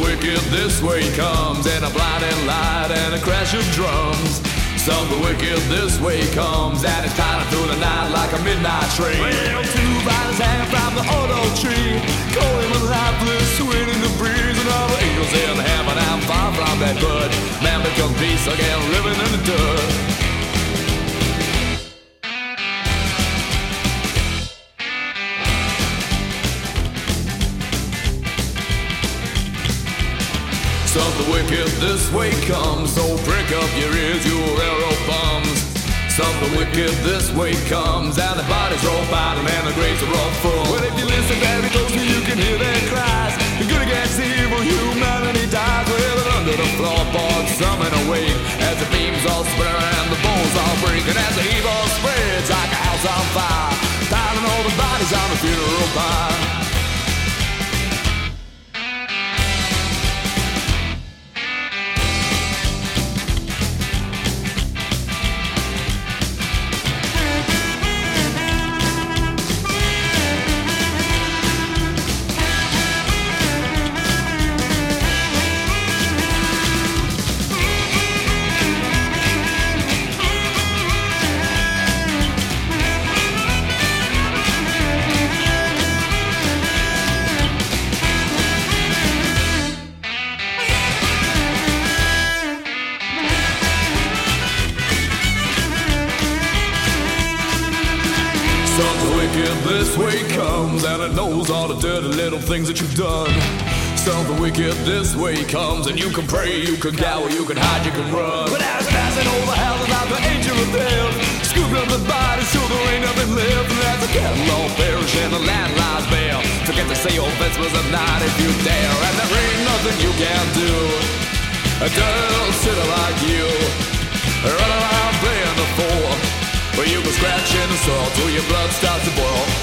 wicked, this way it comes, and a blinding light and a crash of drums. Something wicked, this way it comes, and it's tied through the night like a midnight train. Well, two riders hang from the auto tree, going a lifeless wind in the breeze, and all the angels in heaven, I'm far from that bud. Man becomes peace again, living in the dirt. Something wicked this way comes, so prick up your ears, you railroad bums. Something wicked this way comes, and the bodies roll by them and the graves are all full. Well, if you listen very closely, you can hear their cries. The good against evil, humanity dies. Well, under the floorboards, some and awake, as the beams all spread and the bones all break. And as the evil spreads like a house on fire, piling all the bodies on the funeral pyre. This way comes, and it knows all the dirty little things that you've done. Something wicked this way comes, and you can pray, you can cower, you can hide, you can run. But as passing over hell, like the angel of death, scooping up the bodies till there ain't nothing left. And as the cattle all perish and the land lies bare, forget to say your best was a night if you dare. And there ain't nothing you can do, a girl sinner like you, run around playing the fool. But you can scratch in the soil till your blood starts to boil.